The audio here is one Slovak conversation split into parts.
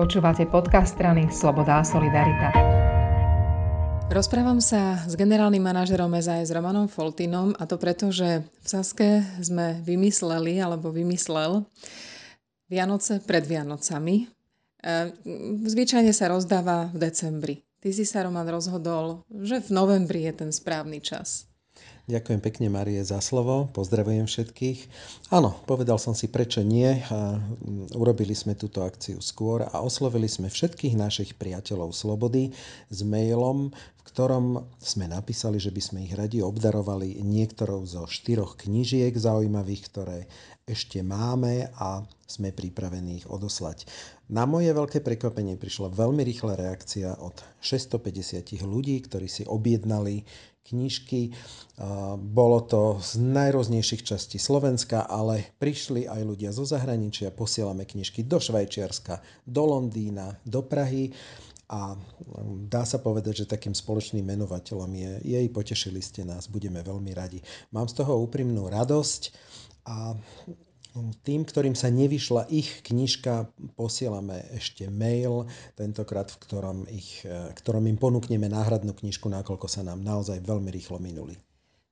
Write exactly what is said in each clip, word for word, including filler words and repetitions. Počúvate podcast strany Sloboda a Solidarita. Rozprávam sa s generálnym manažerom es a es Romanom Foltinom, a to preto, že v Saske sme vymysleli, alebo vymyslel, Vianoce pred Vianocami. Zvyčajne sa rozdáva v decembri. Ty si sa, Roman, rozhodol, že v novembri je ten správny čas. Ďakujem pekne, Marie, za slovo. Pozdravujem všetkých. Áno, povedal som si, prečo nie. Urobili sme túto akciu skôr a oslovili sme všetkých našich priateľov slobody s mailom, v ktorom sme napísali, že by sme ich radi obdarovali niektorou zo štyroch knižiek zaujímavých, ktoré ešte máme a sme pripravení ich odoslať. Na moje veľké prekvapenie prišla veľmi rýchla reakcia od šesťstopäťdesiat ľudí, ktorí si objednali knižky. Bolo to z najrôznejších častí Slovenska, ale prišli aj ľudia zo zahraničia. Posielame knižky do Švajčiarska, do Londýna, do Prahy a dá sa povedať, že takým spoločným menovateľom je jej potešili ste nás, budeme veľmi radi. Mám z toho úprimnú radosť a tým, ktorým sa nevyšla ich knižka, posielame ešte mail, tentokrát v ktorom, ich, ktorom im ponúkneme náhradnú knižku, nakoľko sa nám naozaj veľmi rýchlo minuli.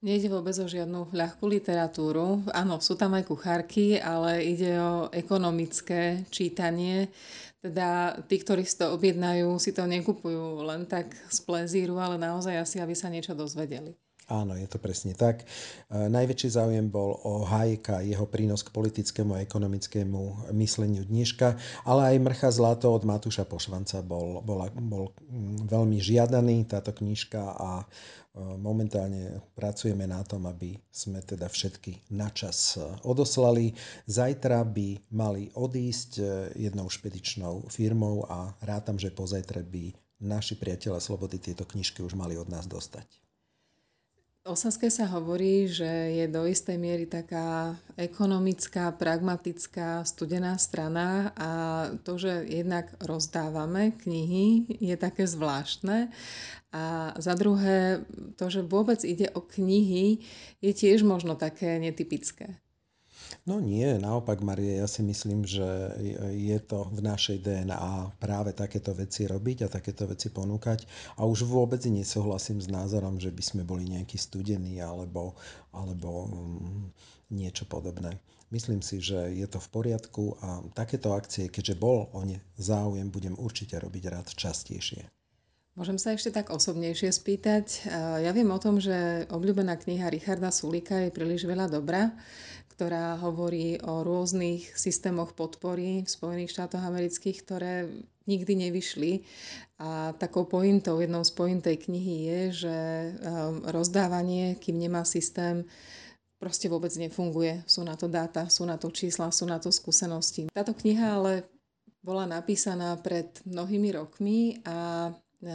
Nejde vôbec o žiadnu ľahkú literatúru. Áno, sú tam aj kuchárky, ale ide o ekonomické čítanie. Teda tí, ktorí si to objednajú, si to nekupujú len tak z plezíru, ale naozaj asi, aby sa niečo dozvedeli. Áno, je to presne tak. Najväčší záujem bol o Hayeka, jeho prínos k politickému a ekonomickému mysleniu dneška, ale aj Mrcha zlato od Matúša Pošvanca bol, bol, bol veľmi žiadaný táto knižka a momentálne pracujeme na tom, aby sme teda všetky načas odoslali. Zajtra by mali odísť jednou špedičnou firmou a rátam, že pozajtra by naši priatelia slobody tieto knižky už mali od nás dostať. O Saske sa hovorí, že je do istej miery taká ekonomická, pragmatická, studená strana a to, že jednak rozdávame knihy, je také zvláštne. A za druhé, to, že vôbec ide o knihy, je tiež možno také netypické. No nie, naopak, Marie, ja si myslím, že je to v našej dé en á práve takéto veci robiť a takéto veci ponúkať. A už vôbec nesúhlasím s názorom, že by sme boli nejakí studení alebo, alebo um, niečo podobné. Myslím si, že je to v poriadku a takéto akcie, keďže bol o ne záujem, budem určite robiť rád častejšie. Môžem sa ešte tak osobnejšie spýtať. Ja viem o tom, že obľúbená kniha Richarda Sulíka je Príliš veľa dobra, ktorá hovorí o rôznych systémoch podpory v Spojených štátoch amerických, ktoré nikdy nevyšli. A takou pointou, jednou z point tej knihy je, že rozdávanie, kým nemá systém, proste vôbec nefunguje. Sú na to dáta, sú na to čísla, sú na to skúsenosti. Táto kniha ale bola napísaná pred mnohými rokmi a v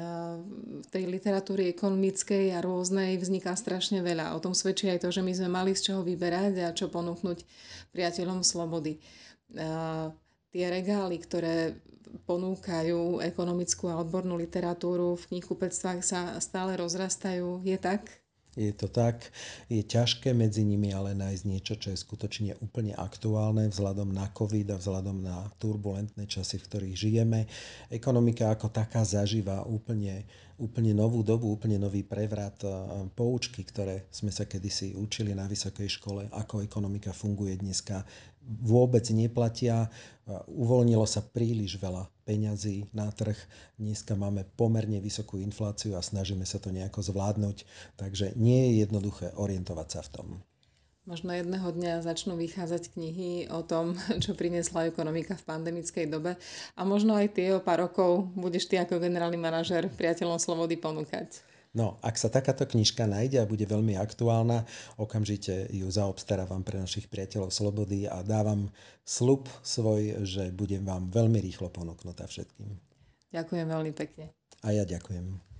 tej literatúre ekonomickej a rôznej vzniká strašne veľa. O tom svedčí aj to, že my sme mali z čoho vyberať a čo ponúknuť priateľom slobody. A tie regály, ktoré ponúkajú ekonomickú a odbornú literatúru v knihkupectvách, sa stále rozrastajú. Je tak? Je to tak, je ťažké medzi nimi ale nájsť niečo, čo je skutočne úplne aktuálne vzhľadom na COVID a vzhľadom na turbulentné časy, v ktorých žijeme. Ekonomika ako taká zažíva úplne, úplne novú dobu, úplne nový prevrat. Poučky, ktoré sme sa kedysi učili na vysokej škole, ako ekonomika funguje dneska, vôbec neplatia. Uvoľnilo sa príliš veľa peňazí na trh. Dneska máme pomerne vysokú infláciu a snažíme sa to nejako zvládnuť. Takže nie je jednoduché orientovať sa v tom. Možno jedného dňa začnú vychádzať knihy o tom, čo priniesla ekonomika v pandemickej dobe. A možno aj tie o pár rokov budeš ty ako generálny manažér priateľom slobody ponúkať. No, ak sa takáto knižka nájde a bude veľmi aktuálna, okamžite ju zaobstarávam pre našich priateľov slobody a dávam sľub svoj, že budem vám veľmi rýchlo ponúknutá všetkým. Ďakujem veľmi pekne. A ja ďakujem.